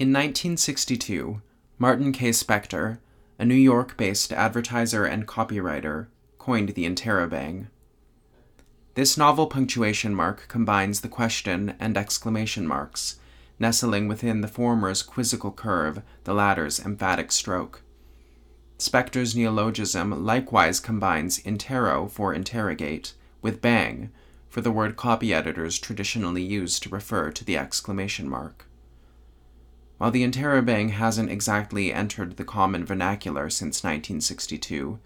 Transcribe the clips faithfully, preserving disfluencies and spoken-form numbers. In nineteen sixty-two, Martin K. Spector, a New York-based advertiser and copywriter, coined the interrobang. This novel punctuation mark combines the question and exclamation marks, nestling within the former's quizzical curve, the latter's emphatic stroke. Spector's neologism likewise combines interro for interrogate with bang for the word copy editors traditionally use to refer to the exclamation mark. While the interrobang hasn't exactly entered the common vernacular since nineteen sixty-two,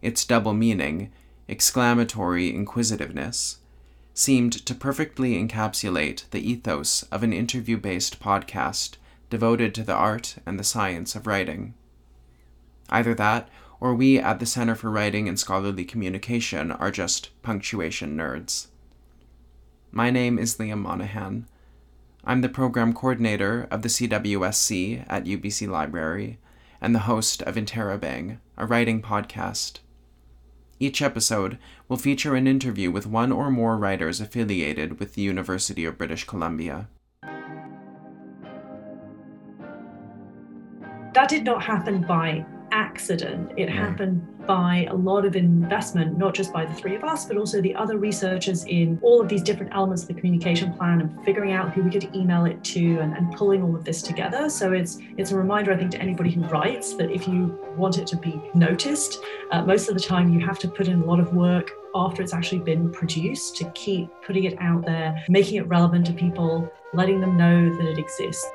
its double meaning, exclamatory inquisitiveness, seemed to perfectly encapsulate the ethos of an interview-based podcast devoted to the art and the science of writing. Either that, or we at the Centre for Writing and Scholarly Communication are just punctuation nerds. My name is Liam Monahan. I'm the program coordinator of the C W S C at U B C Library and the host of Interrobang, a writing podcast. Each episode will feature an interview with one or more writers affiliated with the University of British Columbia. That did not happen by accident. It happened by a lot of investment, not just by the three of us, but also the other researchers in all of these different elements of the communication plan and figuring out who we could email it to and, and pulling all of this together. So it's it's a reminder, I think, to anybody who writes that if you want it to be noticed, uh, most of the time you have to put in a lot of work after it's actually been produced to keep putting it out there, making it relevant to people, letting them know that it exists.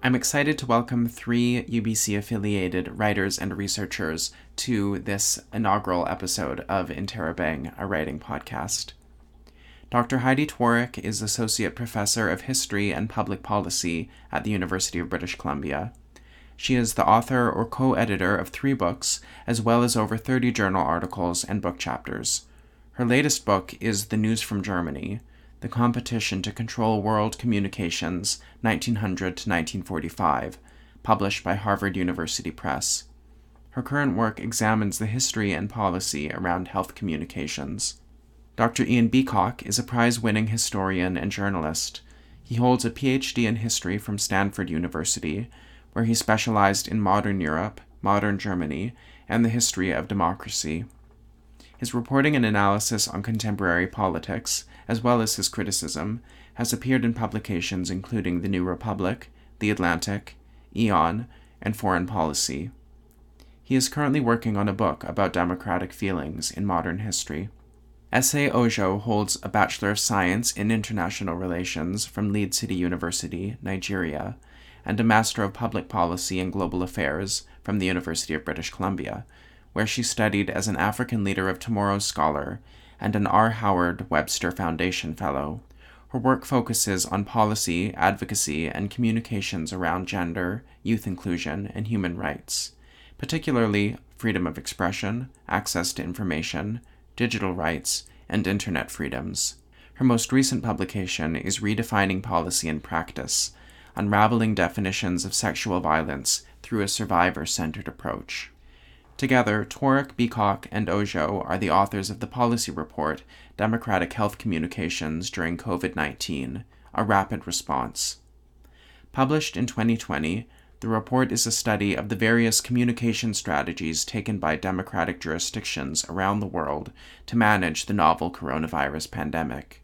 I'm excited to welcome three U B C-affiliated writers and researchers to this inaugural episode of Interrobang, a writing podcast. Doctor Heidi Tworek is Associate Professor of History and Public Policy at the University of British Columbia. She is the author or co-editor of three books, as well as over thirty journal articles and book chapters. Her latest book is The News from Germany: The Competition to Control World Communications, nineteen hundred to nineteen forty-five, published by Harvard University Press. Her current work examines the history and policy around health communications. Doctor Ian Beacock is a prize-winning historian and journalist. He holds a P H D in history from Stanford University, where he specialized in modern Europe, modern Germany, and the history of democracy. His reporting and analysis on contemporary politics, as well as his criticism, has appeared in publications including The New Republic, The Atlantic, Aeon, and Foreign Policy. He is currently working on a book about democratic feelings in modern history. S A Ojo holds a Bachelor of Science in International Relations from Leeds City University, Nigeria, and a Master of Public Policy and Global Affairs from the University of British Columbia, where she studied as an African Leader of Tomorrow scholar and an R. Howard Webster Foundation Fellow. Her work focuses on policy, advocacy, and communications around gender, youth inclusion, and human rights, particularly freedom of expression, access to information, digital rights, and internet freedoms. Her most recent publication is Redefining Policy and Practice: Unraveling Definitions of Sexual Violence Through a Survivor-Centered Approach. Together, Tworek, Beacock, and Ojo are the authors of the policy report, Democratic Health Communications During COVID nineteen, A Rapid Response. Published in twenty twenty, the report is a study of the various communication strategies taken by democratic jurisdictions around the world to manage the novel coronavirus pandemic.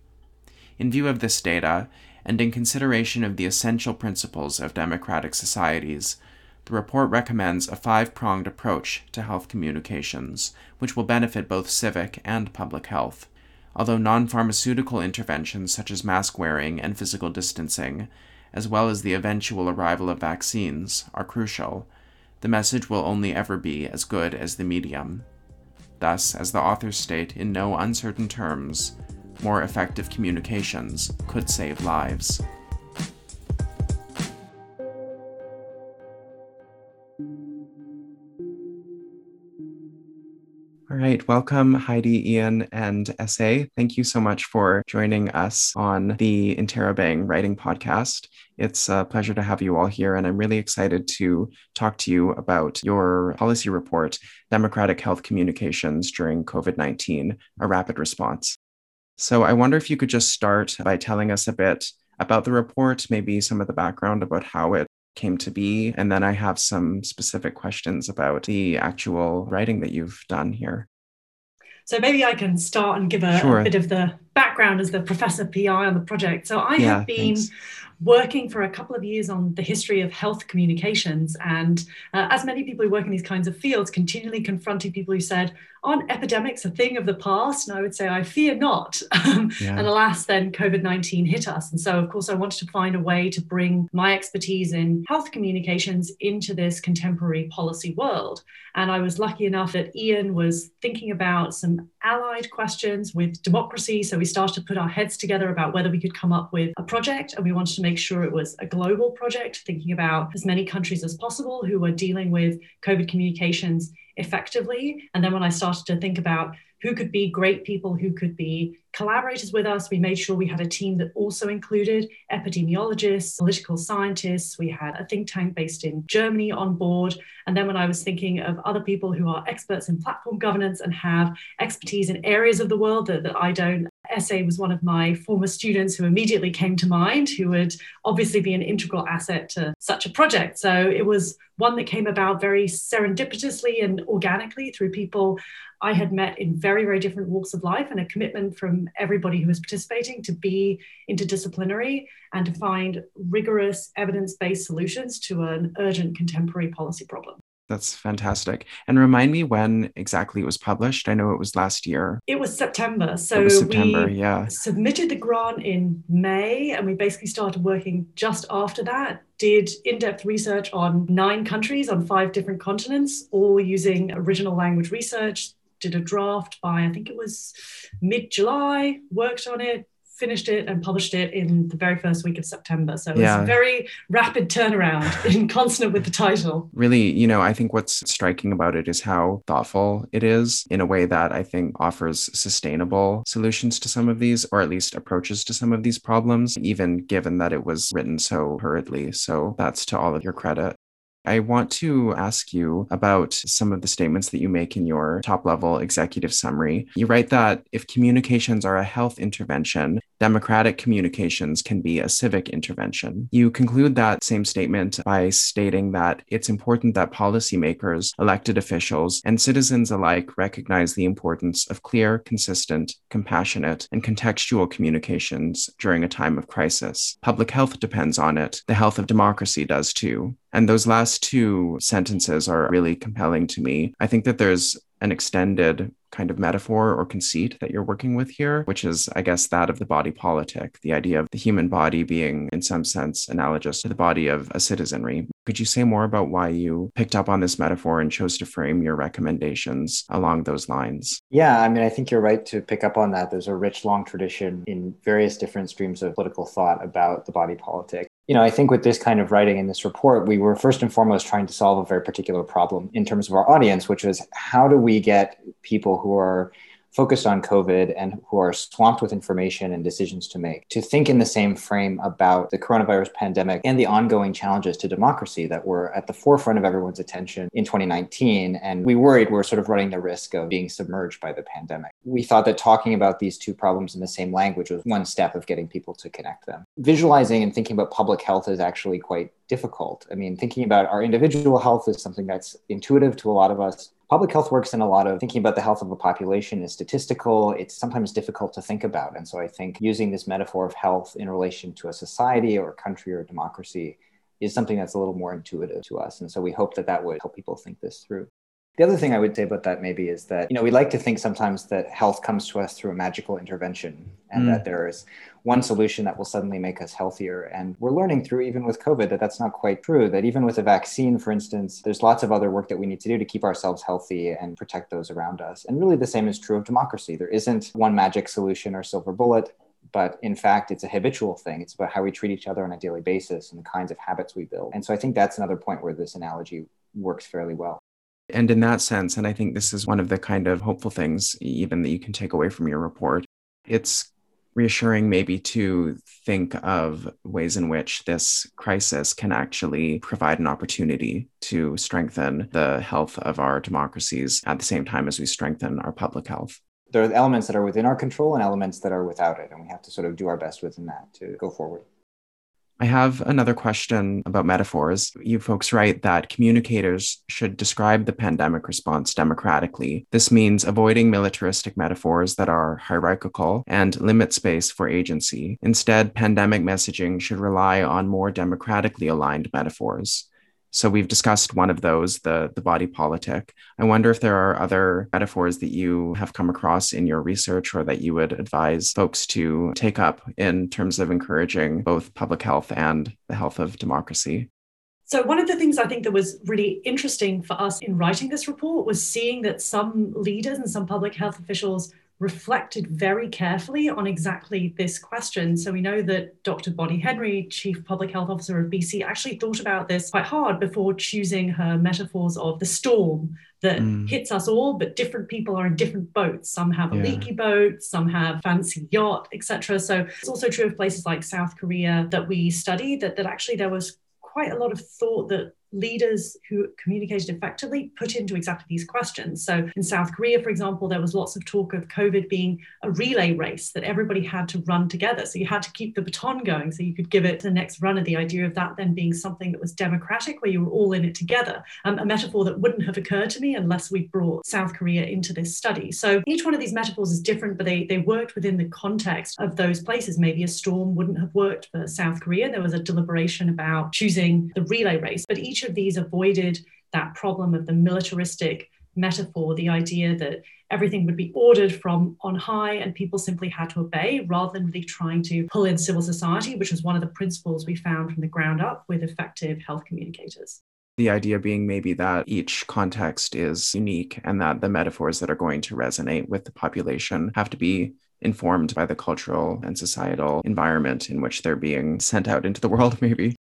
In view of this data, and in consideration of the essential principles of democratic societies, the report recommends a five-pronged approach to health communications, which will benefit both civic and public health. Although non-pharmaceutical interventions such as mask wearing and physical distancing, as well as the eventual arrival of vaccines, are crucial, the message will only ever be as good as the medium. Thus, as the authors state in no uncertain terms, more effective communications could save lives. All right, welcome Heidi, Ian, and S A. Thank you so much for joining us on the Interrobang Writing Podcast. It's a pleasure to have you all here, and I'm really excited to talk to you about your policy report, Democratic Health Communications During COVID nineteen, A Rapid Response. So I wonder if you could just start by telling us a bit about the report, maybe some of the background about how it came to be. And then I have some specific questions about the actual writing that you've done here. So maybe I can start and give a, sure. a bit of the background as the Professor P I on the project. So I yeah, have been thanks. working for a couple of years on the history of health communications. And uh, as many people who work in these kinds of fields, continually confronting people who said, aren't epidemics a thing of the past? And I would say, I fear not. Um, yeah. And alas, then COVID nineteen hit us. And so, of course, I wanted to find a way to bring my expertise in health communications into this contemporary policy world. And I was lucky enough that Ian was thinking about some allied questions with democracy. So we started to put our heads together about whether we could come up with a project. And we wanted to make sure it was a global project, thinking about as many countries as possible who were dealing with COVID communications effectively. And then when I started to think about who could be great people, who could be collaborators with us, we made sure we had a team that also included epidemiologists, political scientists. We had a think tank based in Germany on board. And then when I was thinking of other people who are experts in platform governance and have expertise in areas of the world that, that I don't, S A was one of my former students who immediately came to mind, who would obviously be an integral asset to such a project. So it was one that came about very serendipitously and organically through people I had met in very, very different walks of life, and a commitment from everybody who was participating to be interdisciplinary and to find rigorous evidence-based solutions to an urgent contemporary policy problem. That's fantastic. And remind me when exactly it was published. I know it was last year. It was September. So it was September, we yeah. submitted the grant in May, and we basically started working just after that. Did in-depth research on nine countries on five different continents, all using original language research. Did a draft by, I think it was mid-July, worked on it, finished it and published it in the very first week of September. So it yeah. was a very rapid turnaround in consonant with the title. Really, you know, I think what's striking about it is how thoughtful it is in a way that I think offers sustainable solutions to some of these, or at least approaches to some of these problems, even given that it was written so hurriedly. So that's to all of your credit. I want to ask you about some of the statements that you make in your top-level executive summary. You write that if communications are a health intervention, democratic communications can be a civic intervention. You conclude that same statement by stating that it's important that policymakers, elected officials, and citizens alike recognize the importance of clear, consistent, compassionate, and contextual communications during a time of crisis. Public health depends on it. The health of democracy does too. And those last two sentences are really compelling to me. I think that there's an extended kind of metaphor or conceit that you're working with here, which is, I guess, that of the body politic, the idea of the human body being, in some sense, analogous to the body of a citizenry. Could you say more about why you picked up on this metaphor and chose to frame your recommendations along those lines? Yeah, I mean, I think you're right to pick up on that. There's a rich, long tradition in various different streams of political thought about the body politic. You know, I think with this kind of writing in this report, we were first and foremost trying to solve a very particular problem in terms of our audience, which was how do we get people who are focused on COVID and who are swamped with information and decisions to make to think in the same frame about the coronavirus pandemic and the ongoing challenges to democracy that were at the forefront of everyone's attention in twenty nineteen. And we worried we're sort of running the risk of being submerged by the pandemic. We thought that talking about these two problems in the same language was one step of getting people to connect them. Visualizing and thinking about public health is actually quite difficult. I mean, thinking about our individual health is something that's intuitive to a lot of us. Public health works in a lot of thinking about the health of a population is statistical. It's sometimes difficult to think about. And so I think using this metaphor of health in relation to a society or a country or a democracy is something that's a little more intuitive to us. And so we hope that that would help people think this through. The other thing I would say about that maybe is that, you know, we like to think sometimes that health comes to us through a magical intervention and mm. that there is one solution that will suddenly make us healthier. And we're learning through, even with COVID, that that's not quite true, that even with a vaccine, for instance, there's lots of other work that we need to do to keep ourselves healthy and protect those around us. And really the same is true of democracy. There isn't one magic solution or silver bullet, but in fact, it's a habitual thing. It's about how we treat each other on a daily basis and the kinds of habits we build. And so I think that's another point where this analogy works fairly well. And in that sense, and I think this is one of the kind of hopeful things even that you can take away from your report, it's reassuring maybe to think of ways in which this crisis can actually provide an opportunity to strengthen the health of our democracies at the same time as we strengthen our public health. There are elements that are within our control and elements that are without it, and we have to sort of do our best within that to go forward. I have another question about metaphors. You folks write that communicators should describe the pandemic response democratically. This means avoiding militaristic metaphors that are hierarchical and limit space for agency. Instead, pandemic messaging should rely on more democratically aligned metaphors. So we've discussed one of those, the, the body politic. I wonder if there are other metaphors that you have come across in your research or that you would advise folks to take up in terms of encouraging both public health and the health of democracy. So one of the things I think that was really interesting for us in writing this report was seeing that some leaders and some public health officials reflected very carefully on exactly this question. So we know that Doctor Bonnie Henry, Chief Public Health Officer of B C, actually thought about this quite hard before choosing her metaphors of the storm that mm. hits us all, but different people are in different boats. Some have a yeah. leaky boat, some have fancy yacht, et cetera. So it's also true of places like South Korea that we study, that, that actually there was quite a lot of thought that leaders who communicated effectively put into exactly these questions. So in South Korea, for example, there was lots of talk of COVID being a relay race that everybody had to run together. So you had to keep the baton going so you could give it the next runner. The idea of that then being something that was democratic, where you were all in it together, um, a metaphor that wouldn't have occurred to me unless we brought South Korea into this study. So each one of these metaphors is different, but they, they worked within the context of those places. Maybe a storm wouldn't have worked for South Korea. There was a deliberation about choosing the relay race, but each of these avoided that problem of the militaristic metaphor, the idea that everything would be ordered from on high and people simply had to obey, rather than really trying to pull in civil society, which was one of the principles we found from the ground up with effective health communicators. The idea being maybe that each context is unique and that the metaphors that are going to resonate with the population have to be informed by the cultural and societal environment in which they're being sent out into the world, maybe.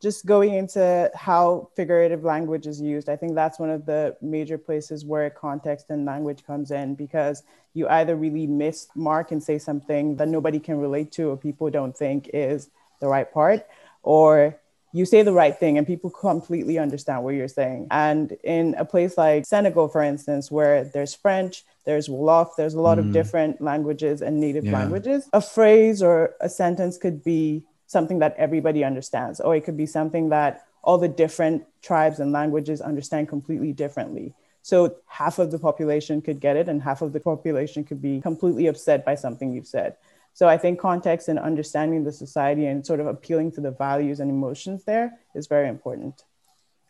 Just going into how figurative language is used, I think that's one of the major places where context and language comes in, because you either really miss mark and say something that nobody can relate to or people don't think is the right part, or you say the right thing and people completely understand what you're saying. And in a place like Senegal, for instance, where there's French, there's Wolof, there's a lot mm. of different languages and native yeah. languages, a phrase or a sentence could be something that everybody understands, or it could be something that all the different tribes and languages understand completely differently. So half of the population could get it and half of the population could be completely upset by something you've said. So I think context and understanding the society and sort of appealing to the values and emotions there is very important.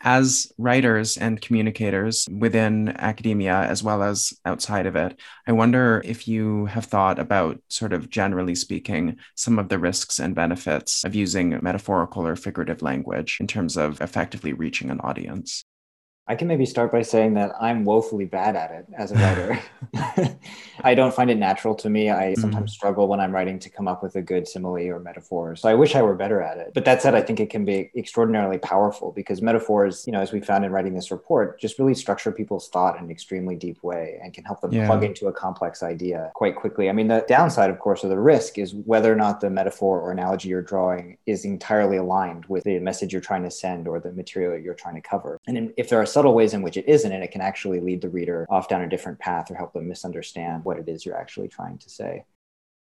As writers and communicators within academia, as well as outside of it, I wonder if you have thought about, sort of generally speaking, some of the risks and benefits of using metaphorical or figurative language in terms of effectively reaching an audience. I can maybe start by saying that I'm woefully bad at it as a writer. I don't find it natural to me. I mm-hmm. sometimes struggle when I'm writing to come up with a good simile or metaphor. So I wish I were better at it. But that said, I think it can be extraordinarily powerful, because metaphors, you know, as we found in writing this report, just really structure people's thought in an extremely deep way and can help them yeah. plug into a complex idea quite quickly. I mean, the downside, of course, or the risk is whether or not the metaphor or analogy you're drawing is entirely aligned with the message you're trying to send or the material you're trying to cover. And if there are subtle ways in which it isn't, and it can actually lead the reader off down a different path or help them misunderstand what it is you're actually trying to say.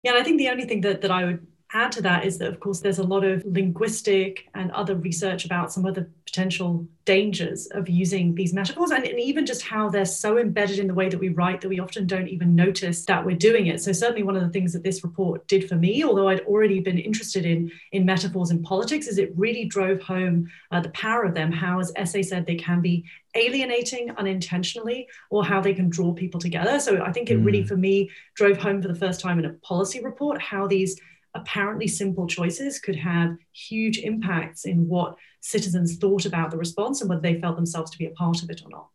Yeah, and I think the only thing that, that I would add to that is that, of course, there's a lot of linguistic and other research about some of the potential dangers of using these metaphors, and, and even just how they're so embedded in the way that we write that we often don't even notice that we're doing it. So certainly one of the things that this report did for me, although I'd already been interested in, in metaphors in politics, is it really drove home uh, the power of them, how, as S A said, they can be alienating unintentionally, or how they can draw people together. So I think it mm. really, for me, drove home for the first time in a policy report how these apparently simple choices could have huge impacts in what citizens thought about the response and whether they felt themselves to be a part of it or not.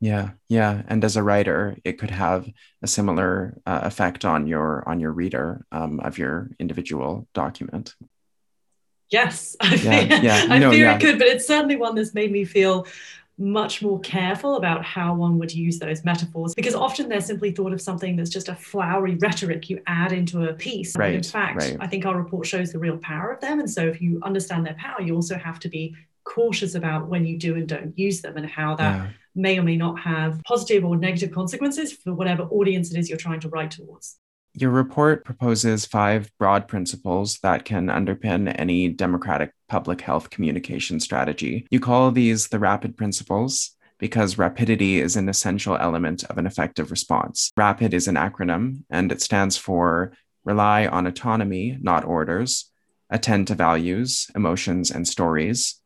Yeah, yeah. And as a writer, it could have a similar uh, effect on your on your reader um, of your individual document. Yes, I yeah, fear, yeah, I no, fear yeah. it could, but it's certainly one that's made me feel much more careful about how one would use those metaphors, because often they're simply thought of something that's just a flowery rhetoric you add into a piece. Right, and in fact, right. I think our report shows the real power of them. And so if you understand their power, you also have to be cautious about when you do and don't use them and how that yeah. may or may not have positive or negative consequences for whatever audience it is you're trying to write towards. Your report proposes five broad principles that can underpin any democratic public health communication strategy. You call these the RAPID principles because rapidity is an essential element of an effective response. RAPID is an acronym, and it stands for rely on autonomy, not orders, attend to values, emotions, and stories,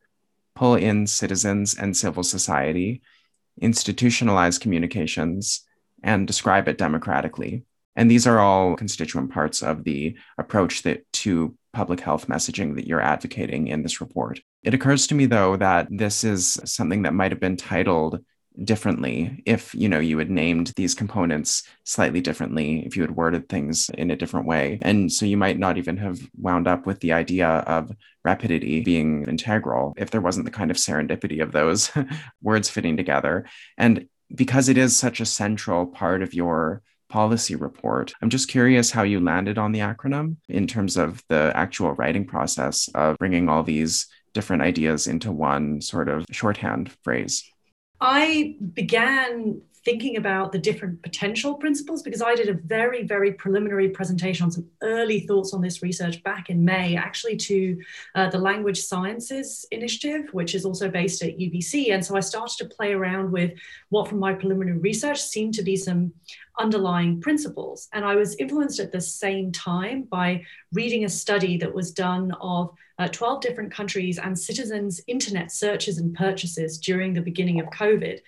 pull in citizens and civil society, institutionalize communications, and describe it democratically. And these are all constituent parts of the approach that to public health messaging that you're advocating in this report. It occurs to me, though, that this is something that might have been titled differently if, you know, you had named these components slightly differently, if you had worded things in a different way. And so you might not even have wound up with the idea of rapidity being integral if there wasn't the kind of serendipity of those words fitting together. And because it is such a central part of your policy report, I'm just curious how you landed on the acronym in terms of the actual writing process of bringing all these different ideas into one sort of shorthand phrase. I began thinking about the different potential principles because I did a very, very preliminary presentation on some early thoughts on this research back in May, actually to uh, the Language Sciences Initiative, which is also based at U B C. And so I started to play around with what from my preliminary research seemed to be some underlying principles. And I was influenced at the same time by reading a study that was done of uh, twelve different countries and citizens' internet searches and purchases during the beginning of COVID.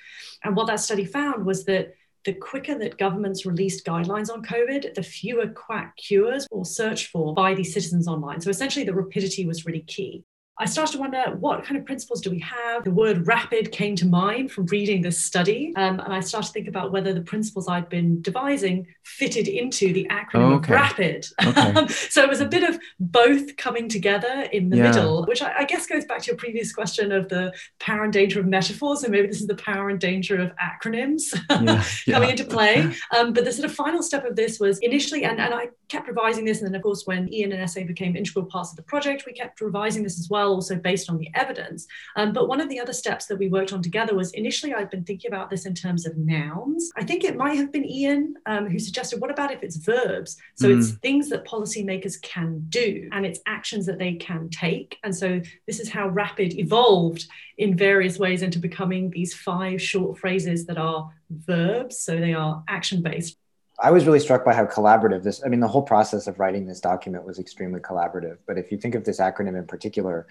And what that study found was that the quicker that governments released guidelines on COVID, the fewer quack cures were searched for by these citizens online. So essentially the rapidity was really key. I started to wonder, what kind of principles do we have? The word rapid came to mind from reading this study. Um, and I started to think about whether the principles I'd been devising fitted into the acronym oh, okay. of RAPID. Okay. So it was a bit of both coming together in the yeah. middle, which I, I guess goes back to your previous question of the power and danger of metaphors. And maybe this is the power and danger of acronyms yeah. Yeah. coming into play. Um, but the sort of final step of this was initially, and, and I kept revising this. And then, of course, when Ian and S A became integral parts of the project, we kept revising this as well, also based on the evidence. Um, but one of the other steps that we worked on together was initially I'd been thinking about this in terms of nouns. I think it might have been Ian um, who suggested, what about if it's verbs? So mm. it's things that policymakers can do and it's actions that they can take. And so this is how RAPID evolved in various ways into becoming these five short phrases that are verbs. So they are action-based. I was really struck by how collaborative this, I mean, the whole process of writing this document was extremely collaborative. But if you think of this acronym in particular,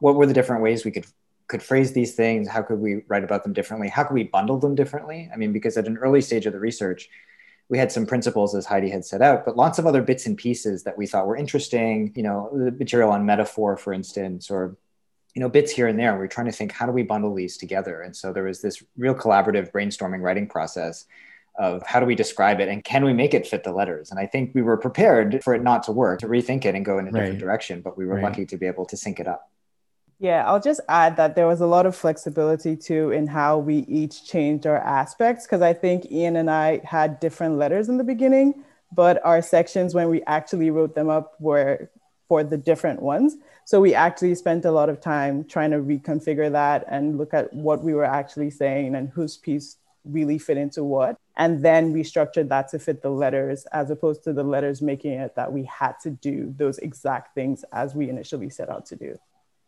what were the different ways we could could phrase these things? How could we write about them differently? How could we bundle them differently? I mean, because at an early stage of the research, we had some principles, as Heidi had set out, but lots of other bits and pieces that we thought were interesting, you know, the material on metaphor, for instance, or, you know, bits here and there. We're trying to think, how do we bundle these together? And so there was this real collaborative brainstorming writing process of how do we describe it and can we make it fit the letters? And I think we were prepared for it not to work, to rethink it and go in a right. different direction, but we were right. lucky to be able to sync it up. Yeah, I'll just add that there was a lot of flexibility too in how we each changed our aspects, because I think Ian and I had different letters in the beginning, but our sections when we actually wrote them up were for the different ones. So we actually spent a lot of time trying to reconfigure that and look at what we were actually saying and whose piece really fit into what. And then we structured that to fit the letters as opposed to the letters making it that we had to do those exact things as we initially set out to do.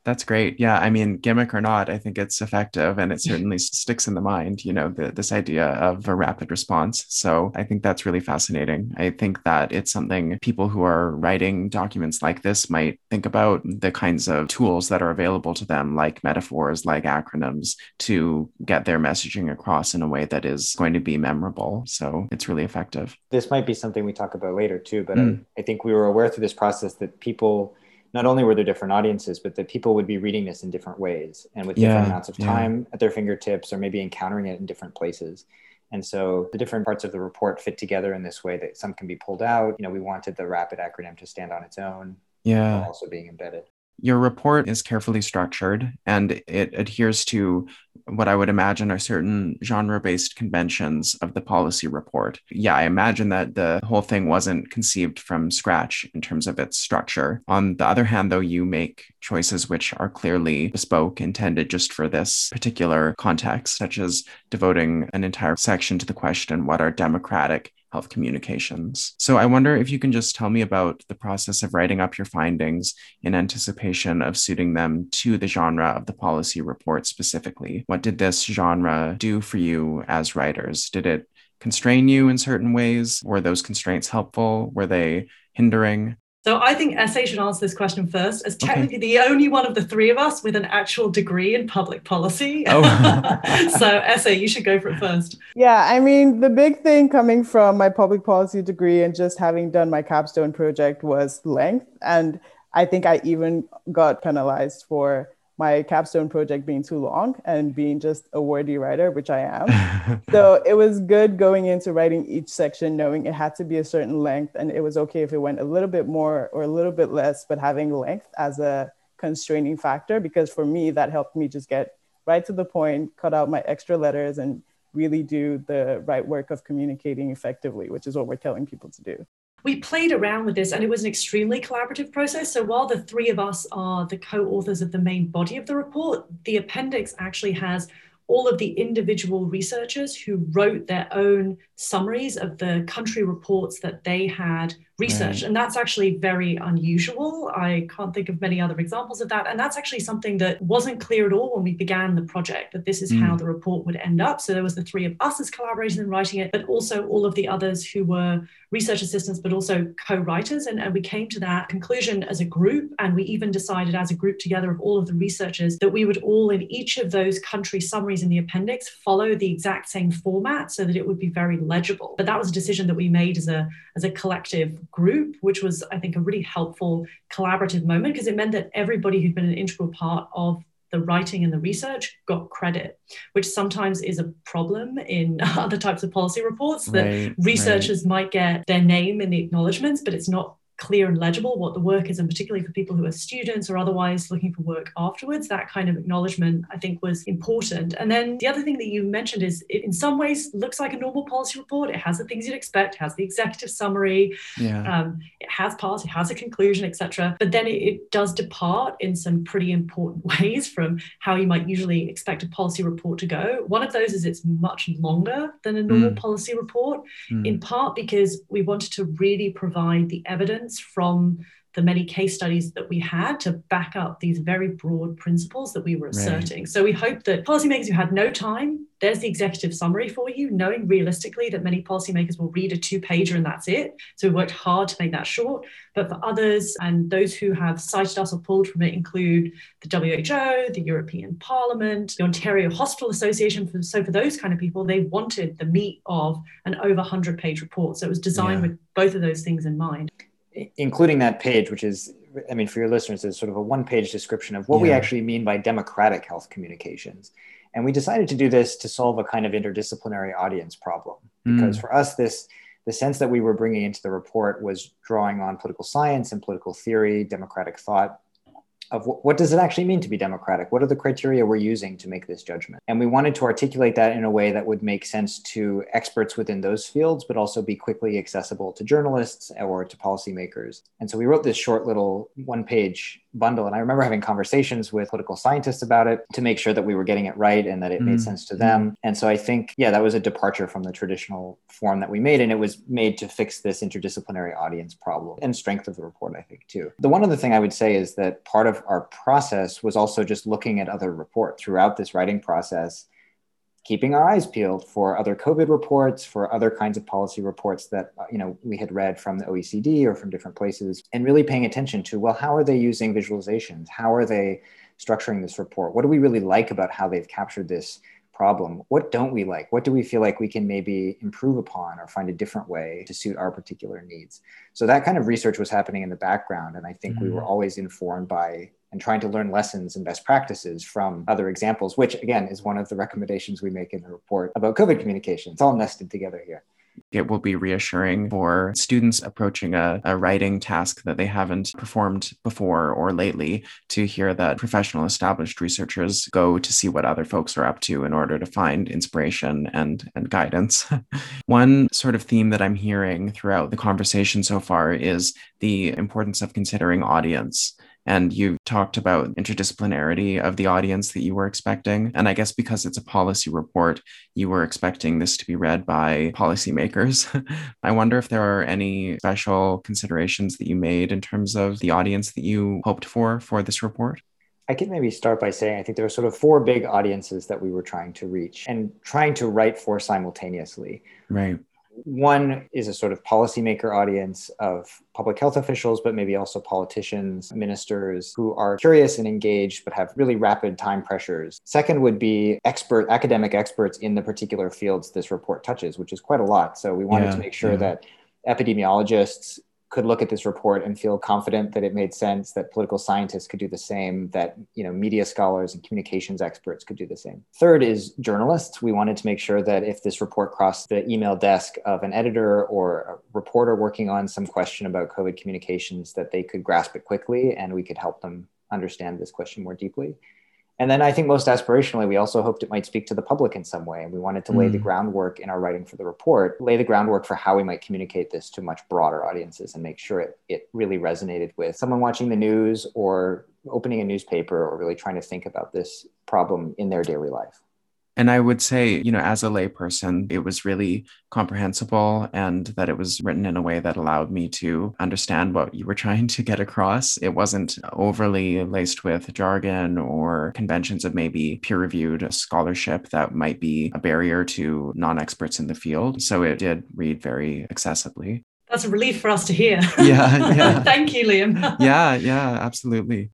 That's great. Yeah. I mean, gimmick or not, I think it's effective and it certainly sticks in the mind, you know, the, this idea of a rapid response. So I think that's really fascinating. I think that it's something people who are writing documents like this might think about, the kinds of tools that are available to them, like metaphors, like acronyms, to get their messaging across in a way that is going to be memorable. So it's really effective. This might be something we talk about later too, but mm. I, I think we were aware through this process that people, not only were there different audiences, but that people would be reading this in different ways and with different yeah, amounts of time yeah. at their fingertips or maybe encountering it in different places. And so the different parts of the report fit together in this way that some can be pulled out. You know, we wanted the RAPID acronym to stand on its own yeah. while also being embedded. Your report is carefully structured and it adheres to what I would imagine are certain genre-based conventions of the policy report. Yeah, I imagine that the whole thing wasn't conceived from scratch in terms of its structure. On the other hand, though, you make choices which are clearly bespoke, intended just for this particular context, such as devoting an entire section to the question, what are democratic Health Communications. So I wonder if you can just tell me about the process of writing up your findings in anticipation of suiting them to the genre of the policy report specifically. What did this genre do for you as writers? Did it constrain you in certain ways? Were those constraints helpful? Were they hindering? So I think S A should answer this question first, as technically okay. the only one of the three of us with an actual degree in public policy. Oh. So S A, you should go for it first. Yeah, I mean, the big thing coming from my public policy degree and just having done my capstone project was length. And I think I even got penalized for my capstone project being too long and being just a wordy writer, which I am. So it was good going into writing each section, knowing it had to be a certain length, and it was okay if it went a little bit more or a little bit less, but having length as a constraining factor, because for me, that helped me just get right to the point, cut out my extra letters, and really do the right work of communicating effectively, which is what we're telling people to do. We played around with this, and it was an extremely collaborative process. So while the three of us are the co-authors of the main body of the report, the appendix actually has all of the individual researchers who wrote their own summaries of the country reports that they had researched. Right. And that's actually very unusual. I can't think of many other examples of that. And that's actually something that wasn't clear at all when we began the project, that this is mm. how the report would end up. So there was the three of us as collaborators in writing it, but also all of the others who were research assistants, but also co-writers. And, and we came to that conclusion as a group. And we even decided as a group together of all of the researchers that we would all, in each of those country summaries in the appendix, follow the exact same format so that it would be very legible. But that was a decision that we made as a, as a collective group, which was, I think, a really helpful collaborative moment, because it meant that everybody who'd been an integral part of the writing and the research got credit, which sometimes is a problem in other types of policy reports, that right, researchers right. might get their name in the acknowledgements, but it's not clear and legible what the work is, and particularly for people who are students or otherwise looking for work afterwards, that kind of acknowledgement I think was important. And then the other thing that you mentioned is it in some ways looks like a normal policy report. It has the things you'd expect, has the executive summary, yeah. um, it has parts, it has a conclusion, et cetera. But then it, it does depart in some pretty important ways from how you might usually expect a policy report to go. One of those is it's much longer than a normal mm. policy report, mm. in part because we wanted to really provide the evidence from the many case studies that we had to back up these very broad principles that we were asserting. Right. So we hope that policymakers who had no time, there's the executive summary for you, knowing realistically that many policymakers will read a two-pager and that's it. So we worked hard to make that short. But for others, and those who have cited us or pulled from it include the W H O, the European Parliament, the Ontario Hospital Association. So for those kind of people, they wanted the meat of an over one hundred page report. So it was designed yeah. with both of those things in mind. Including that page, which is, I mean, for your listeners, is sort of a one-page description of what yeah. we actually mean by democratic health communications. And we decided to do this to solve a kind of interdisciplinary audience problem, because mm. for us, this the sense that we were bringing into the report was drawing on political science and political theory, democratic thought, of what, what does it actually mean to be democratic? What are the criteria we're using to make this judgment? And we wanted to articulate that in a way that would make sense to experts within those fields, but also be quickly accessible to journalists or to policymakers. And so we wrote this short little one-page bundle. And I remember having conversations with political scientists about it to make sure that we were getting it right and that it mm. made sense to them. Mm. And so I think, yeah, that was a departure from the traditional form that we made. And it was made to fix this interdisciplinary audience problem and strength of the report, I think, too. The one other thing I would say is that part of our process was also just looking at other reports throughout this writing process, keeping our eyes peeled for other COVID reports, for other kinds of policy reports that, you know, we had read from the O E C D or from different places, and really paying attention to, well, how are they using visualizations? How are they structuring this report? What do we really like about how they've captured this problem? What don't we like? What do we feel like we can maybe improve upon or find a different way to suit our particular needs? So that kind of research was happening in the background. And I think mm-hmm. we were always informed by and trying to learn lessons and best practices from other examples, which again is one of the recommendations we make in the report about COVID communication. It's all nested together here. It will be reassuring for students approaching a, a writing task that they haven't performed before or lately to hear that professional established researchers go to see what other folks are up to in order to find inspiration and, and guidance. One sort of theme that I'm hearing throughout the conversation so far is the importance of considering audience And you talked about interdisciplinarity of the audience that you were expecting. And I guess because it's a policy report, you were expecting this to be read by policymakers. I wonder if there are any special considerations that you made in terms of the audience that you hoped for for this report? I could maybe start by saying I think there were sort of four big audiences that we were trying to reach and trying to write for simultaneously. Right. One is a sort of policymaker audience of public health officials, but maybe also politicians, ministers who are curious and engaged, but have really rapid time pressures. Second would be expert academic experts in the particular fields this report touches, which is quite a lot. So we wanted yeah, to make sure yeah. that epidemiologists could look at this report and feel confident that it made sense, that political scientists could do the same, that, you know, media scholars and communications experts could do the same. Third is journalists. We wanted to make sure that if this report crossed the email desk of an editor or a reporter working on some question about COVID communications, that they could grasp it quickly and we could help them understand this question more deeply. And then I think most aspirationally, we also hoped it might speak to the public in some way. And we wanted to lay mm. the groundwork in our writing for the report, lay the groundwork for how we might communicate this to much broader audiences and make sure it, it really resonated with someone watching the news or opening a newspaper or really trying to think about this problem in their daily life. And I would say, you know, as a layperson, it was really comprehensible and that it was written in a way that allowed me to understand what you were trying to get across. It wasn't overly laced with jargon or conventions of maybe peer-reviewed scholarship that might be a barrier to non-experts in the field. So it did read very accessibly. That's a relief for us to hear. Yeah, yeah. Thank you, Liam. yeah, yeah, absolutely.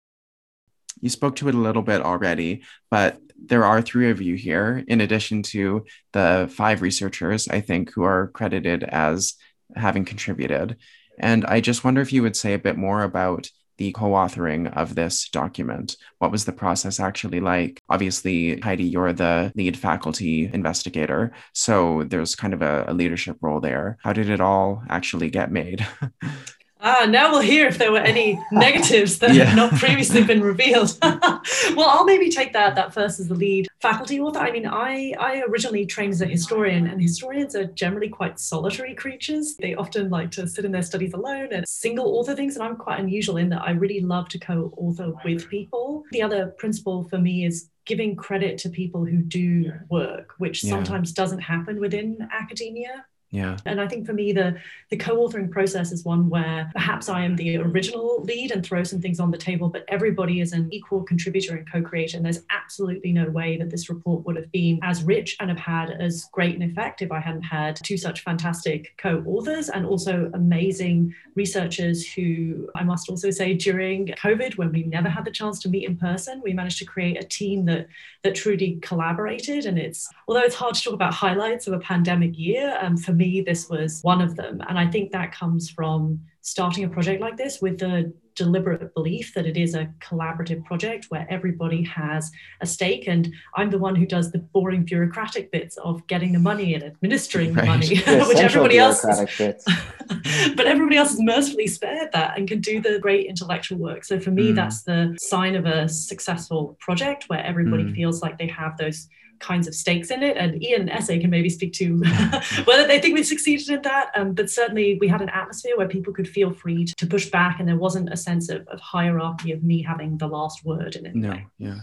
You spoke to it a little bit already, but there are three of you here, in addition to the five researchers, I think, who are credited as having contributed. And I just wonder if you would say a bit more about the co-authoring of this document. What was the process actually like? Obviously, Heidi, you're the lead faculty investigator, so there's kind of a, a leadership role there. How did it all actually get made? Ah, now we'll hear if there were any negatives that yeah. had not previously been revealed. Well, I'll maybe take that, that first as the lead faculty author. I mean, I, I originally trained as a historian, and historians are generally quite solitary creatures. They often like to sit in their studies alone and single author things, and I'm quite unusual in that I really love to co-author with people. The other principle for me is giving credit to people who do work, which yeah. sometimes doesn't happen within academia. Yeah. And I think for me, the, the co-authoring process is one where perhaps I am the original lead and throw some things on the table, but everybody is an equal contributor and co-creator. And there's absolutely no way that this report would have been as rich and have had as great an effect if I hadn't had two such fantastic co-authors and also amazing researchers who, I must also say, during COVID, when we never had the chance to meet in person, we managed to create a team that, that truly collaborated. And it's, although it's hard to talk about highlights of a pandemic year, um, for me, this was one of them. And I think that comes from starting a project like this with the deliberate belief that it is a collaborative project where everybody has a stake. And I'm the one who does the boring bureaucratic bits of getting the money and administering right. the money, yeah, which everybody else is, but everybody else is mercifully spared that and can do the great intellectual work. So for me, mm. that's the sign of a successful project where everybody mm. feels like they have those kinds of stakes in it. And Ian and S A can maybe speak to whether they think we succeeded in that. Um, but certainly we had an atmosphere where people could feel free to push back and there wasn't a sense of, of hierarchy of me having the last word in it. No, yeah.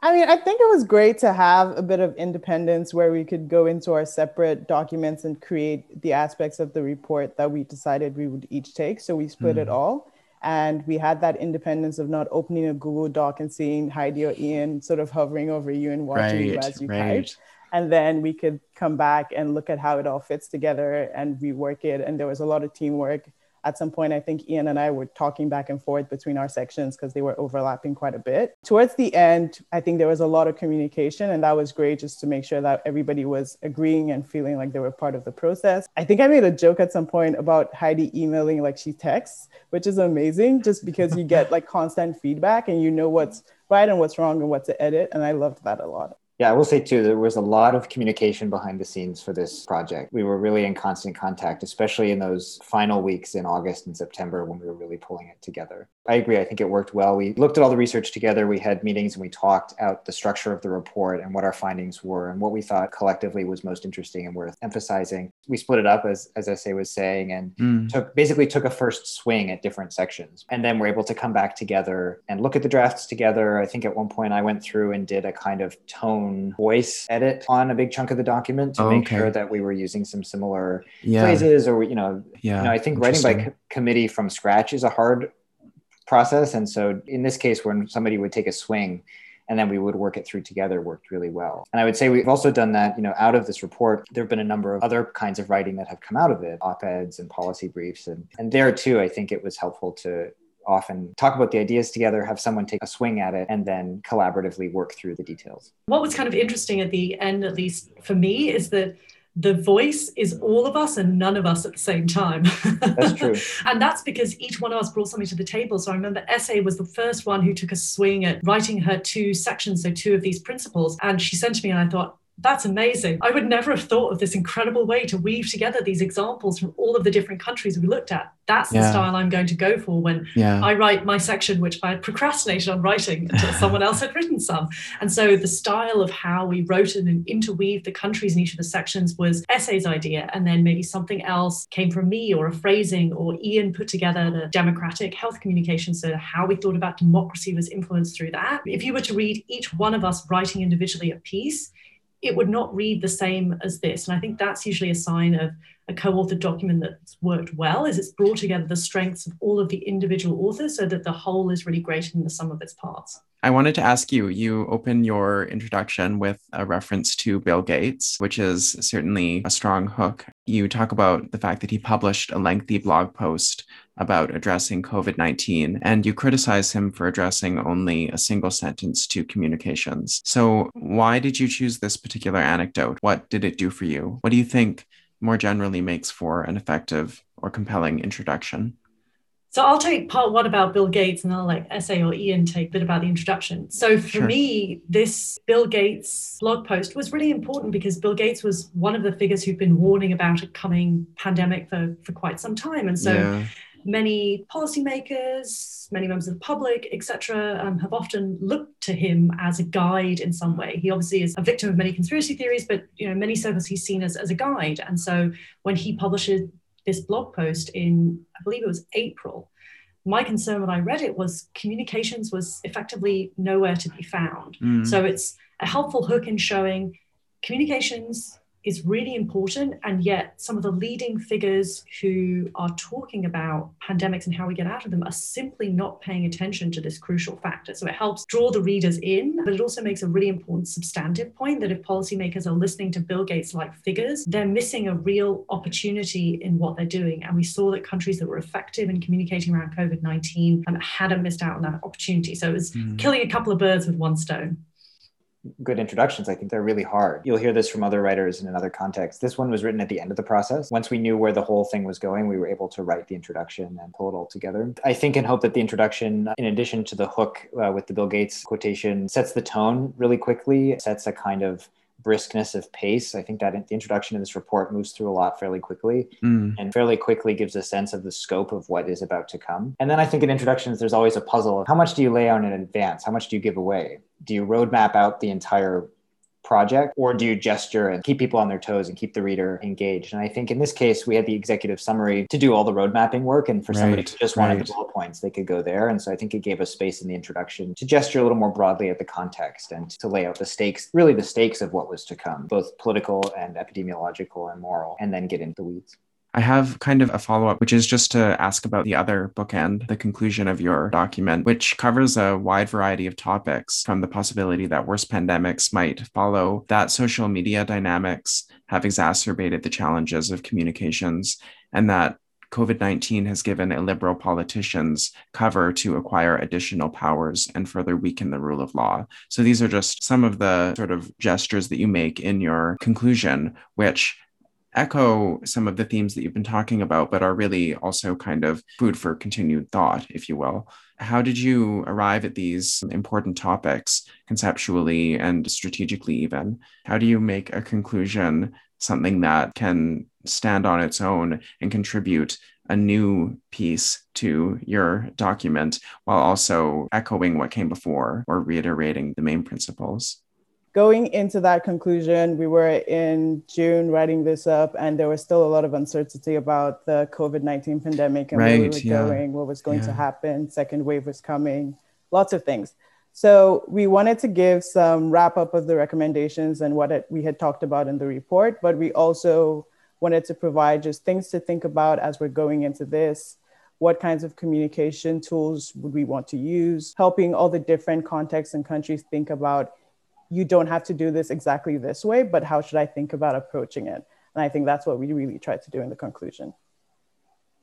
I mean, I think it was great to have a bit of independence where we could go into our separate documents and create the aspects of the report that we decided we would each take. So we split mm. it all. And we had that independence of not opening a Google Doc and seeing Heidi or Ian sort of hovering over you and watching right, you as you right. type. And then we could come back and look at how it all fits together and rework it. And there was a lot of teamwork. At some point, I think Ian and I were talking back and forth between our sections because they were overlapping quite a bit. Towards the end, I think there was a lot of communication and that was great just to make sure that everybody was agreeing and feeling like they were part of the process. I think I made a joke at some point about Heidi emailing like she texts, which is amazing just because you get like constant feedback and you know what's right and what's wrong and what to edit. And I loved that a lot. Yeah, I will say too, there was a lot of communication behind the scenes for this project. We were really in constant contact, especially in those final weeks in August and September when we were really pulling it together. I agree. I think it worked well. We looked at all the research together. We had meetings and we talked out the structure of the report and what our findings were and what we thought collectively was most interesting and worth emphasizing. We split it up, as, as S A was saying, and mm. took basically took a first swing at different sections. And then we're able to come back together and look at the drafts together. I think at one point I went through and did a kind of tone voice edit on a big chunk of the document to oh, make okay. sure that we were using some similar yeah. phrases or, you know, yeah. you know, I think writing by co- committee from scratch is a hard process. And so in this case, when somebody would take a swing and then we would work it through together, worked really well. And I would say we've also done that, you know, out of this report, there have been a number of other kinds of writing that have come out of it, op-eds and policy briefs. And, and there too, I think it was helpful to often talk about the ideas together, have someone take a swing at it, and then collaboratively work through the details. What was kind of interesting at the end, at least for me, is that the voice is all of us and none of us at the same time. That's true. And that's because each one of us brought something to the table. So I remember S A was the first one who took a swing at writing her two sections, so two of these principles. And she sent to me and I thought, that's amazing. I would never have thought of this incredible way to weave together these examples from all of the different countries we looked at. That's the yeah. style I'm going to go for when yeah. I write my section, which I had procrastinated on writing until someone else had written some. And so the style of how we wrote it and interweaved the countries in each of the sections was S A's idea. And then maybe something else came from me or a phrasing, or Ian put together the Democratic Health Communications. So how we thought about democracy was influenced through that. If you were to read each one of us writing individually a piece, it would not read the same as this. And I think that's usually a sign of a co-authored document that's worked well, is it's brought together the strengths of all of the individual authors so that the whole is really greater than the sum of its parts. I wanted to ask you, you open your introduction with a reference to Bill Gates, which is certainly a strong hook. You talk about the fact that he published a lengthy blog post about addressing COVID nineteen, and you criticize him for addressing only a single sentence to communications. So why did you choose this particular anecdote? What did it do for you? What do you think more generally makes for an effective or compelling introduction? So I'll take part one about Bill Gates, and I'll let S A or Ian take a bit about the introduction. So for sure. me, this Bill Gates blog post was really important because Bill Gates was one of the figures who'd been warning about a coming pandemic for, for quite some time. And so yeah. many policymakers, many members of the public, et cetera, um, have often looked to him as a guide in some way. He obviously is a victim of many conspiracy theories, but you know, many circles he's seen as, as a guide. And so when he publishes this blog post in, I believe it was April, my concern when I read it was communications was effectively nowhere to be found. Mm. So it's a helpful hook in showing communications is really important, and yet some of the leading figures who are talking about pandemics and how we get out of them are simply not paying attention to this crucial factor. So it helps draw the readers in, but it also makes a really important substantive point that if policymakers are listening to Bill Gates-like figures, they're missing a real opportunity in what they're doing. And we saw that countries that were effective in communicating around COVID nineteen um, hadn't missed out on that opportunity. So it was mm. killing a couple of birds with one stone. Good introductions, I think they're really hard. You'll hear this from other writers in another context. This one was written at the end of the process. Once we knew where the whole thing was going, we were able to write the introduction and pull it all together. I think and hope that the introduction, in addition to the hook uh, with the Bill Gates quotation, sets the tone really quickly, sets a kind of briskness of pace. I think that the introduction to this report moves through a lot fairly quickly mm. and fairly quickly gives a sense of the scope of what is about to come. And then I think in introductions, there's always a puzzle of how much do you lay out in advance? How much do you give away? Do you roadmap out the entire project, or do you gesture and keep people on their toes and keep the reader engaged? And I think in this case, we had the executive summary to do all the road mapping work. And for right, somebody who just wanted right. the bullet points, they could go there. And so I think it gave us space in the introduction to gesture a little more broadly at the context and to lay out the stakes, really the stakes of what was to come, both political and epidemiological and moral, and then get into the weeds. I have kind of a follow-up, which is just to ask about the other bookend, the conclusion of your document, which covers a wide variety of topics, from the possibility that worse pandemics might follow, that social media dynamics have exacerbated the challenges of communications, and that COVID nineteen has given illiberal politicians cover to acquire additional powers and further weaken the rule of law. So these are just some of the sort of gestures that you make in your conclusion, which echo some of the themes that you've been talking about, but are really also kind of food for continued thought, if you will. How did you arrive at these important topics conceptually and strategically even? How do you make a conclusion something that can stand on its own and contribute a new piece to your document while also echoing what came before or reiterating the main principles? Going into that conclusion, we were in June writing this up, and there was still a lot of uncertainty about the COVID nineteen pandemic and right, where we were yeah. going, what was going yeah. to happen, second wave was coming, lots of things. So we wanted to give some wrap up of the recommendations and what it, we had talked about in the report, but we also wanted to provide just things to think about as we're going into this. What kinds of communication tools would we want to use? Helping all the different contexts and countries think about, you don't have to do this exactly this way, but how should I think about approaching it? And I think that's what we really tried to do in the conclusion.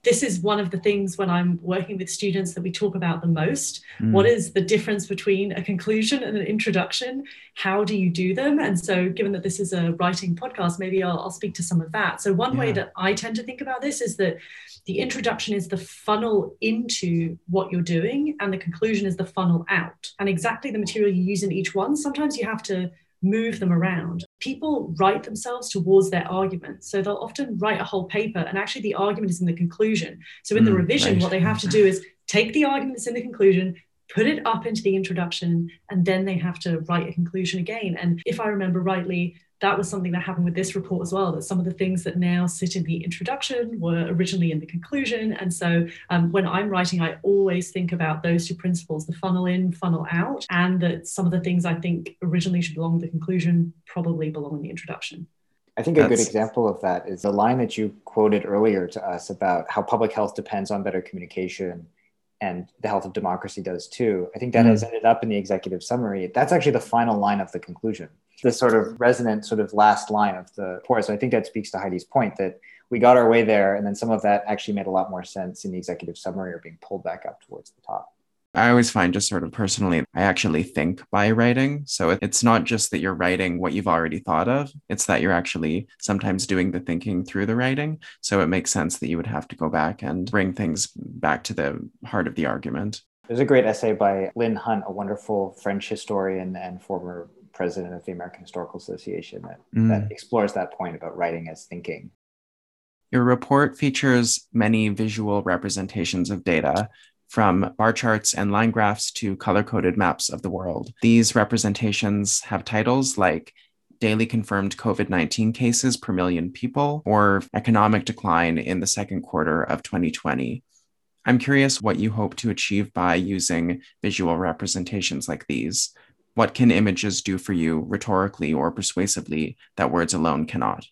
This is one of the things when I'm working with students that we talk about the most. Mm. What is the difference between a conclusion and an introduction? How do you do them? And so given that this is a writing podcast, maybe I'll, I'll speak to some of that. So one yeah. way that I tend to think about this is that the introduction is the funnel into what you're doing, and the conclusion is the funnel out. And exactly the material you use in each one, sometimes you have to move them around. People write themselves towards their argument. So they'll often write a whole paper, and actually the argument is in the conclusion. So in mm, the revision, right. what they have to do is take the argument that's in the conclusion, put it up into the introduction, and then they have to write a conclusion again. And if I remember rightly, that was something that happened with this report as well, that some of the things that now sit in the introduction were originally in the conclusion. And so um, when I'm writing, I always think about those two principles, the funnel in, funnel out, and that some of the things I think originally should belong in the conclusion probably belong in the introduction. I think a good example of that is the line that you quoted earlier to us about how public health depends on better communication, and the health of democracy does too. I think that mm-hmm. has ended up in the executive summary. That's actually the final line of the conclusion, the sort of resonant sort of last line of the report. So I think that speaks to Heidi's point that we got our way there, and then some of that actually made a lot more sense in the executive summary or being pulled back up towards the top. I always find, just sort of personally, I actually think by writing. So it's not just that you're writing what you've already thought of, it's that you're actually sometimes doing the thinking through the writing. So it makes sense that you would have to go back and bring things back to the heart of the argument. There's a great essay by Lynn Hunt, a wonderful French historian and former president of the American Historical Association, that, mm. that explores that point about writing as thinking. Your report features many visual representations of data, from bar charts and line graphs to color-coded maps of the world. These representations have titles like daily confirmed COVID nineteen cases per million people or economic decline in the second quarter of twenty twenty. I'm curious what you hope to achieve by using visual representations like these. What can images do for you rhetorically or persuasively that words alone cannot?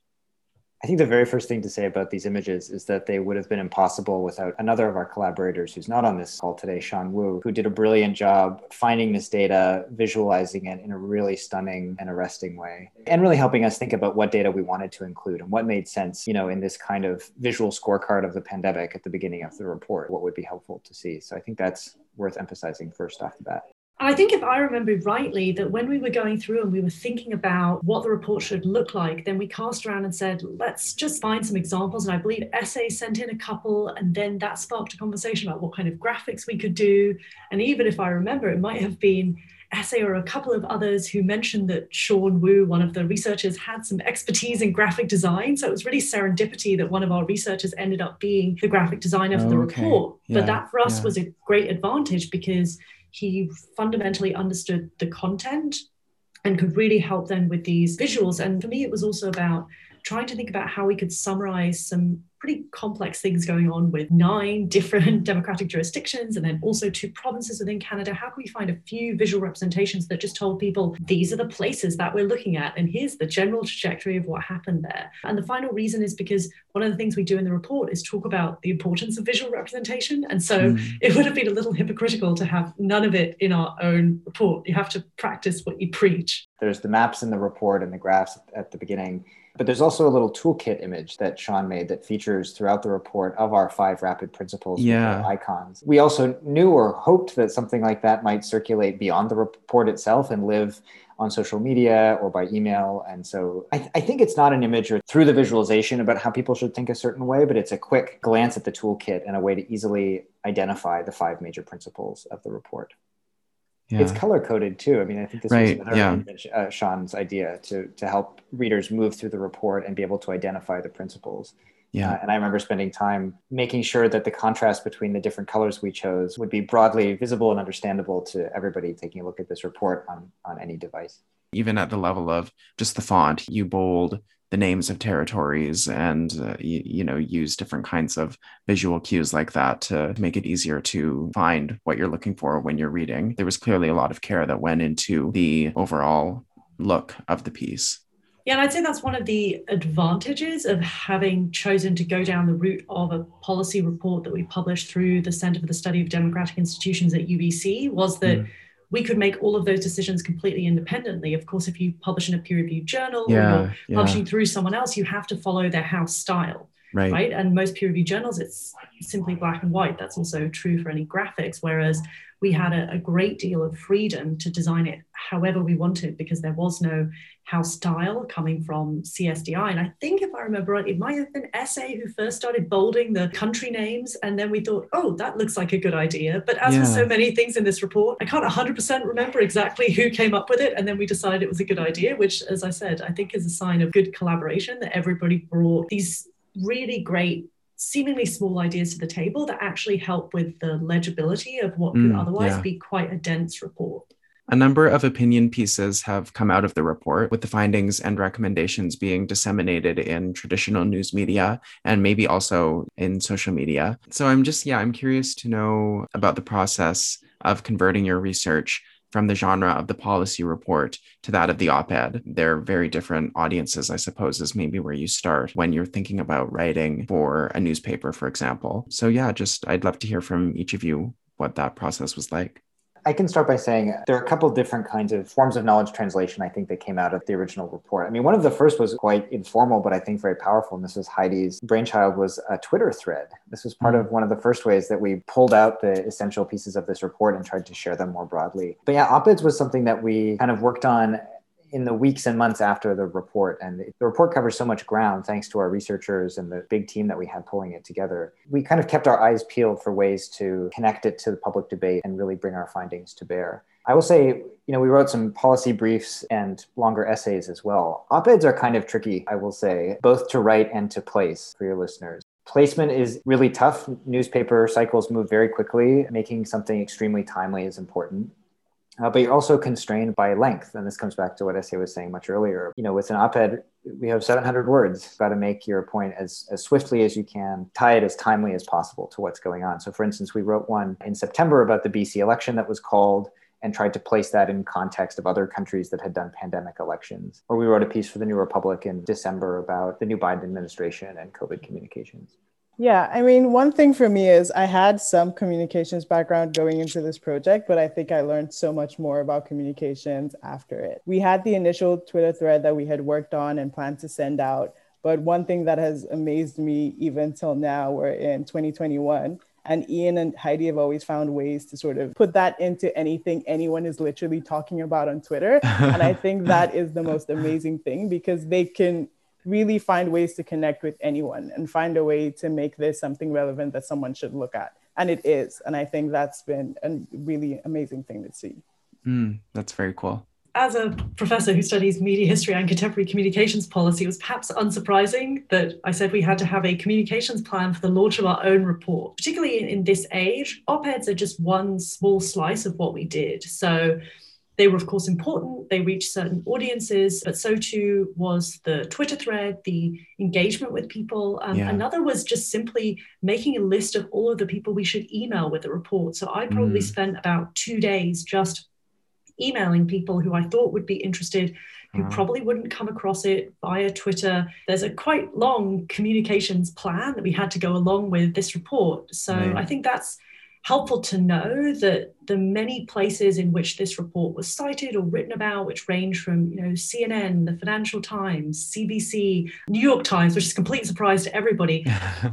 I think the very first thing to say about these images is that they would have been impossible without another of our collaborators who's not on this call today, Sean Wu, who did a brilliant job finding this data, visualizing it in a really stunning and arresting way, and really helping us think about what data we wanted to include and what made sense, you know, in this kind of visual scorecard of the pandemic at the beginning of the report, what would be helpful to see. So I think that's worth emphasizing first off the bat. I think if I remember rightly, that when we were going through and we were thinking about what the report should look like, then we cast around and said, let's just find some examples. And I believe S A sent in a couple, and then that sparked a conversation about what kind of graphics we could do. And even if I remember, it might have been S A or a couple of others who mentioned that Sean Wu, one of the researchers, had some expertise in graphic design. So it was really serendipity that one of our researchers ended up being the graphic designer oh, for the okay. report. Yeah, but that for us yeah. was a great advantage because he fundamentally understood the content and could really help them with these visuals. And for me, it was also about trying to think about how we could summarize some pretty complex things going on with nine different democratic jurisdictions and then also two provinces within Canada. How can we find a few visual representations that just told people, these are the places that we're looking at, and here's the general trajectory of what happened there? And the final reason is because one of the things we do in the report is talk about the importance of visual representation. And so mm. it would have been a little hypocritical to have none of it in our own report. You have to practice what you preach. There's the maps in the report and the graphs at the beginning, but there's also a little toolkit image that Sean made that features throughout the report of our five rapid principles yeah. icons. We also knew or hoped that something like that might circulate beyond the report itself and live on social media or by email. And so I, th- I think it's not an image or through the visualization about how people should think a certain way, but it's a quick glance at the toolkit and a way to easily identify the five major principles of the report. Yeah. It's color-coded too. I mean, I think this right. was another yeah. image, uh, Sean's idea to to help readers move through the report and be able to identify the principles. Yeah. Uh, and I remember spending time making sure that the contrast between the different colors we chose would be broadly visible and understandable to everybody taking a look at this report on, on any device. Even at the level of just the font, you bold the names of territories and, uh, you, you know, use different kinds of visual cues like that to make it easier to find what you're looking for when you're reading. There was clearly a lot of care that went into the overall look of the piece. Yeah, and I'd say that's one of the advantages of having chosen to go down the route of a policy report that we published through the Centre for the Study of Democratic Institutions at U B C, was that mm. we could make all of those decisions completely independently. Of course, if you publish in a peer-reviewed journal yeah, or you're yeah. publishing through someone else, you have to follow their house style, right? right? And most peer-reviewed journals, it's simply black and white. That's also true for any graphics, whereas we had a, a great deal of freedom to design it however we wanted, because there was no house style coming from C S D I. And I think if I remember right, it might have been S A who first started bolding the country names. And then we thought, oh, that looks like a good idea. But as yeah. with so many things in this report, I can't one hundred percent remember exactly who came up with it. And then we decided it was a good idea, which, as I said, I think is a sign of good collaboration, that everybody brought these really great seemingly small ideas to the table that actually help with the legibility of what could mm, otherwise yeah. be quite a dense report. A number of opinion pieces have come out of the report, with the findings and recommendations being disseminated in traditional news media and maybe also in social media. So I'm just, yeah, I'm curious to know about the process of converting your research from the genre of the policy report to that of the op-ed. They're very different audiences, I suppose, is maybe where you start when you're thinking about writing for a newspaper, for example. So yeah, just I'd love to hear from each of you what that process was like. I can start by saying there are a couple different kinds of forms of knowledge translation, I think, that came out of the original report. I mean, one of the first was quite informal, but I think very powerful. And this is Heidi's brainchild, was a Twitter thread. This was part of one of the first ways that we pulled out the essential pieces of this report and tried to share them more broadly. But yeah, op-eds was something that we kind of worked on in the weeks and months after the report. And the report covers so much ground, thanks to our researchers and the big team that we had pulling it together. We kind of kept our eyes peeled for ways to connect it to the public debate and really bring our findings to bear. I will say, you know, we wrote some policy briefs and longer essays as well. Op-eds are kind of tricky, I will say, both to write and to place for your listeners. Placement is really tough. Newspaper cycles move very quickly. Making something extremely timely is important. Uh, but you're also constrained by length. And this comes back to what S A was saying much earlier. You know, with an op-ed, we have seven hundred words. Got to make your point as, as swiftly as you can, tie it as timely as possible to what's going on. So for instance, we wrote one in September about the B C election that was called, and tried to place that in context of other countries that had done pandemic elections. Or we wrote a piece for the New Republic in December about the new Biden administration and COVID communications. Yeah, I mean, one thing for me is I had some communications background going into this project, but I think I learned so much more about communications after it. We had the initial Twitter thread that we had worked on and planned to send out. But one thing that has amazed me even till now, we're in twenty twenty-one, and Ian and Heidi have always found ways to sort of put that into anything anyone is literally talking about on Twitter. And I think that is the most amazing thing, because they can really find ways to connect with anyone and find a way to make this something relevant that someone should look at. And it is. And I think that's been a really amazing thing to see. Mm, that's very cool. As a professor who studies media history and contemporary communications policy, it was perhaps unsurprising that I said we had to have a communications plan for the launch of our own report. Particularly in, in this age, op-eds are just one small slice of what we did. So they were, of course, important. They reached certain audiences, but so too was the Twitter thread, the engagement with people. Um, yeah. Another was just simply making a list of all of the people we should email with the report. So I probably mm. spent about two days just emailing people who I thought would be interested, who uh-huh. probably wouldn't come across it via Twitter. There's a quite long communications plan that we had to go along with this report. So yeah. I think that's helpful to know that the many places in which this report was cited or written about, which range from, you know, C N N, the Financial Times, C B C, New York Times, which is a complete surprise to everybody,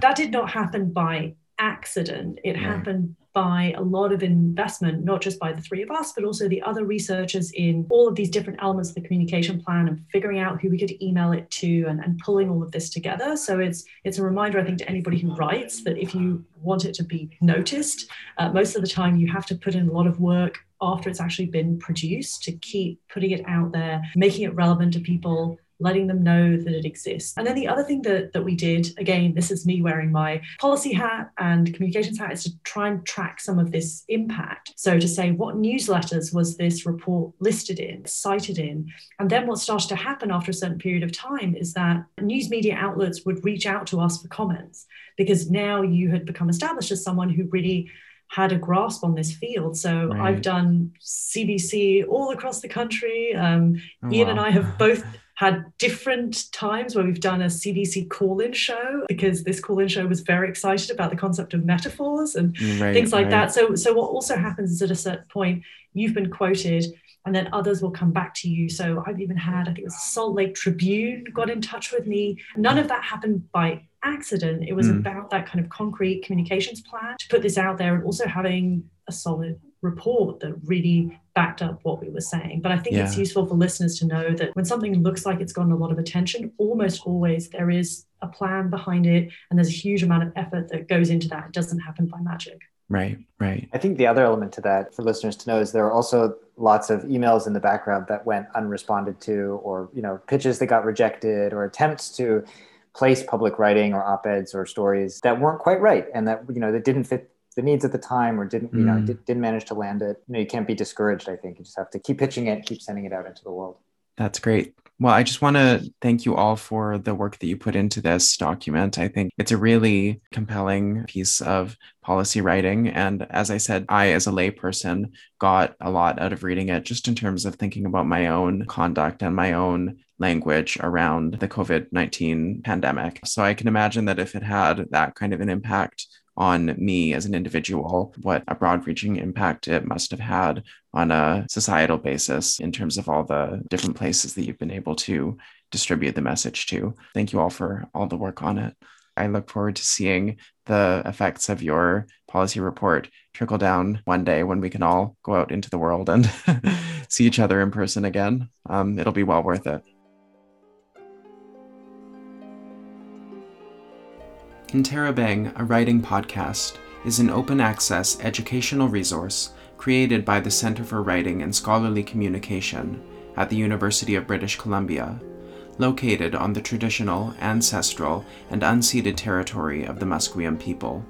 that did not happen by accident. It yeah. happened by a lot of investment, not just by the three of us, but also the other researchers in all of these different elements of the communication plan and figuring out who we could email it to and, and pulling all of this together. So it's it's a reminder, I think, to anybody who writes that if you want it to be noticed, uh, most of the time you have to put in a lot of work after it's actually been produced to keep putting it out there, making it relevant to people, letting them know that it exists. And then the other thing that, that we did, again, this is me wearing my policy hat and communications hat, is to try and track some of this impact. So to say, what newsletters was this report listed in, cited in? And then what started to happen after a certain period of time is that news media outlets would reach out to us for comments, because now you had become established as someone who really had a grasp on this field. So right. I've done C B C all across the country. Um, oh, Ian wow. and I have both had different times where we've done a C B C call-in show, because this call-in show was very excited about the concept of metaphors and right, things like right. that. So, so what also happens is at a certain point, you've been quoted and then others will come back to you. So I've even had, I think it was the Salt Lake Tribune got in touch with me. None of that happened by accident. It was mm. about that kind of concrete communications plan to put this out there, and also having a solid report that really backed up what we were saying. But I think yeah. it's useful for listeners to know that when something looks like it's gotten a lot of attention, almost always there is a plan behind it, and there's a huge amount of effort that goes into that. It doesn't happen by magic. Right, right. I think the other element to that for listeners to know is there are also lots of emails in the background that went unresponded to, or, you know, pitches that got rejected, or attempts to place public writing or op-eds or stories that weren't quite right, and that, you know, that didn't fit the needs at the time, or didn't, you mm. know, did, didn't manage to land it. You know, you can't be discouraged, I think. You just have to keep pitching it, keep sending it out into the world. That's great. Well, I just want to thank you all for the work that you put into this document. I think it's a really compelling piece of policy writing. And as I said, I, as a layperson, got a lot out of reading it, just in terms of thinking about my own conduct and my own language around the COVID nineteen pandemic. So I can imagine that if it had that kind of an impact on me as an individual, what a broad-reaching impact it must have had on a societal basis in terms of all the different places that you've been able to distribute the message to. Thank you all for all the work on it. I look forward to seeing the effects of your policy report trickle down one day when we can all go out into the world and see each other in person again. Um, it'll be well worth it. Interrobang, a writing podcast, is an open-access educational resource created by the Centre for Writing and Scholarly Communication at the University of British Columbia, located on the traditional, ancestral, and unceded territory of the Musqueam people.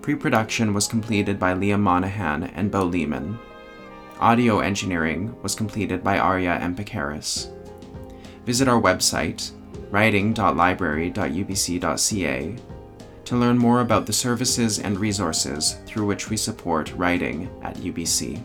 Pre-production was completed by Liam Monahan and Bo Lehman. Audio engineering was completed by Arya M. Picaris. Visit our website, writing dot library dot u b c dot c a, to learn more about the services and resources through which we support writing at U B C.